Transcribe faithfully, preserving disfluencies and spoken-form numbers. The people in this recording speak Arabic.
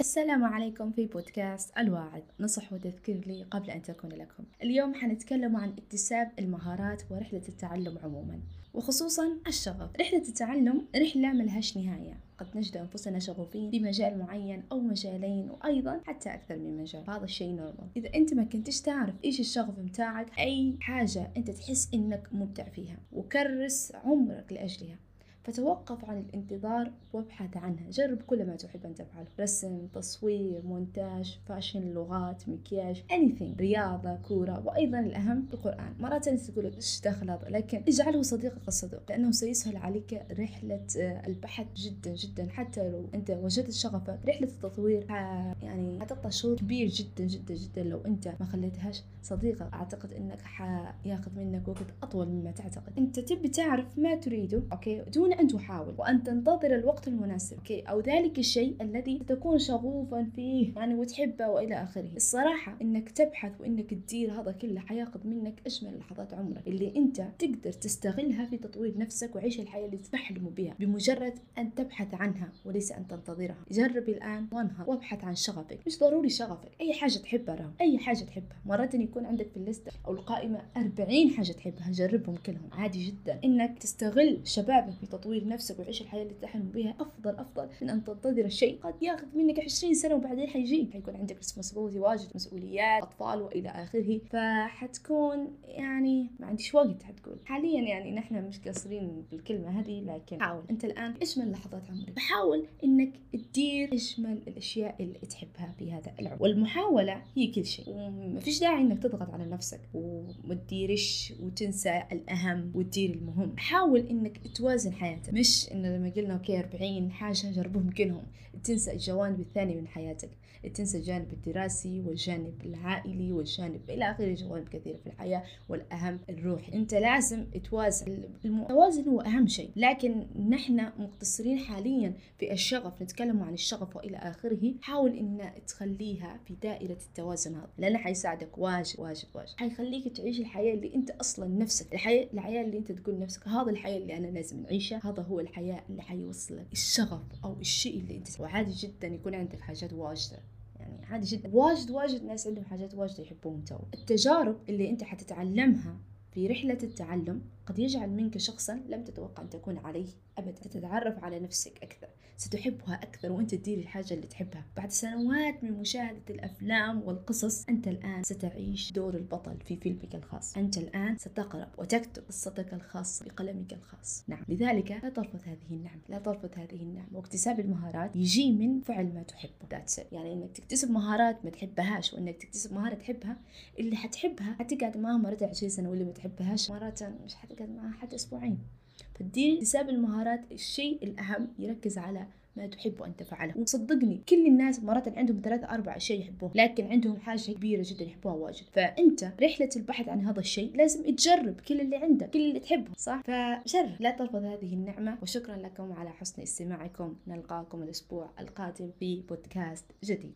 السلام عليكم في بودكاست الواعد، نصح وتذكير لي قبل أن تكون لكم. اليوم حنتكلم عن اكتساب المهارات ورحلة التعلم عموما، وخصوصا الشغف. رحلة التعلم رحلة ملهاش نهاية، قد نجد أنفسنا شغوفين بمجال معين أو مجالين وأيضا حتى أكثر من مجال. هذا الشيء نورمال. إذا أنت ما كنتش تعرف إيش الشغف متاعك، أي حاجة أنت تحس إنك مبدع فيها وكرس عمرك لأجلها، فتوقف عن الانتظار وابحث عنها. جرب كل ما تحب أن تفعله: رسم، تصوير، مونتاج، فاشن، لغات، مكياج، anything، رياضة، كورة، وأيضا الأهم القرآن. مرات الناس تقول لك إيش دخل هذا، لكن اجعله صديقك الصدوق، لأنه سيسهل عليك رحلة البحث جدا جدا. حتى لو أنت وجدت شغفك، رحلة التطوير يعني هتقطع شوط كبير جدا جدا جدا لو أنت ما خليتهاش صديقك. أعتقد إنك حياخذ منك وقت أطول مما تعتقد. أنت تبي تعرف ما تريده، أوكي، دون أن تحاول وأن تنتظر الوقت المناسب، أوكي، أو ذلك الشيء الذي تكون شغوفا فيه يعني وتحبه وإلى آخره. الصراحة إنك تبحث وإنك تدير هذا كله حياخذ منك أجمل لحظات عمرك اللي أنت تقدر تستغلها في تطوير نفسك وعيش الحياة اللي تحلم بها، بمجرد أن تبحث عنها وليس أن تنتظرها. جرب الآن وانهض وابحث عن شغفك. مش ضروري شغفك، أي حاجة تحبها، أي حاجة تحبها. مرات يكون عندك في الليستة أو القائمة أربعين حاجة تحبها، جربهم كلهم. عادي جدا إنك تستغل شبابك في تطوير نفسك وعيش الحياة اللي تحلم بها. أفضل أفضل من أن تنتظر الشيء قد ياخذ منك عشرين سنة وبعدين حيجيك، حيكون عندك responsibility واجد، مسؤوليات، أطفال وإلى آخره، فحتكون يعني ما عنديش وقت. حتقول حاليا يعني نحن مش قاصرين بالكلمة هذه، لكن حاول أنت الآن أجمل لحظات عمرك، حاول إنك تدير أجمل الأشياء اللي تحبها في هذا العمر. والمحاولة هي كل شيء، وما فيش داعي إنك تضغط على نفسك وما تديرش وتنسى الأهم وتدير المهم. حاول إنك توازن حياتك، مش إنه لما قلنا أوكي أربعين حاجة جربهم كلهم، تنسى الجوانب الثانية من حياتك، تنسى الجانب الدراسي والجانب العائلي والجانب إلى آخره، جوانب كثيرة في الحياة، والأهم الروحي. أنت لازم توازن. التوازن هو أهم شيء، لكن نحن مقتصرين حاليا في الشغف، نتكلم عن الشغف وإلى آخره. حاول إن تخليها في دائرة التوازن هذا، لأنه حيساعدك واجد واجد واجد، حيخليك تعيش الحياة اللي أنت أصلا نفسك، الحياة الحياة اللي أنت تقول نفسك هذا الحياة اللي أنا لازم نعيشها، هذا هو الحياة اللي حيوصلك الشغف أو الشيء اللي أنت. وعادي جدا يكون عندك حاجات واجدة، يعني عادي جدا، واجد واجد ناس عندهم حاجات واجد يحبوهم. تو التجارب اللي أنت حتتعلمها في رحلة التعلم قد يجعل منك شخصا لم تتوقع أن تكون عليه أبدا. تتعرف على نفسك أكثر، ستحبها أكثر، وأنت تدير الحاجة اللي تحبها. بعد سنوات من مشاهدة الأفلام والقصص، أنت الآن ستعيش دور البطل في فيلمك الخاص، أنت الآن ستقرأ وتكتب قصتك الخاصة بقلمك الخاص. نعم، لذلك لا ترفض هذه النعمة، لا ترفض هذه النعمة. واكتساب المهارات يجي من فعل ما تحبه، ذاتس إت. يعني إنك تكتسب مهارات ما تحبهاش، وإنك تكتسب مهارة تحبها، اللي حتحبها حتقعد معها مرات عشرين سنة، واللي ما تحبهاش مرات مش حتقعد معها حتى أسبوعين. فالدين حساب المهارات الشيء الأهم، يركز على ما تحب أن تفعله. وصدقني كل الناس مرات عندهم ثلاثة أربعة شيء يحبوه، لكن عندهم حاجة كبيرة جدا يحبوها واجد. فأنت رحلة البحث عن هذا الشيء لازم تجرب كل اللي عندك، كل اللي تحبه، صح؟ فجرب، لا ترفض هذه النعمة. وشكرا لكم على حسن استماعكم، نلقاكم الأسبوع القادم في بودكاست جديد.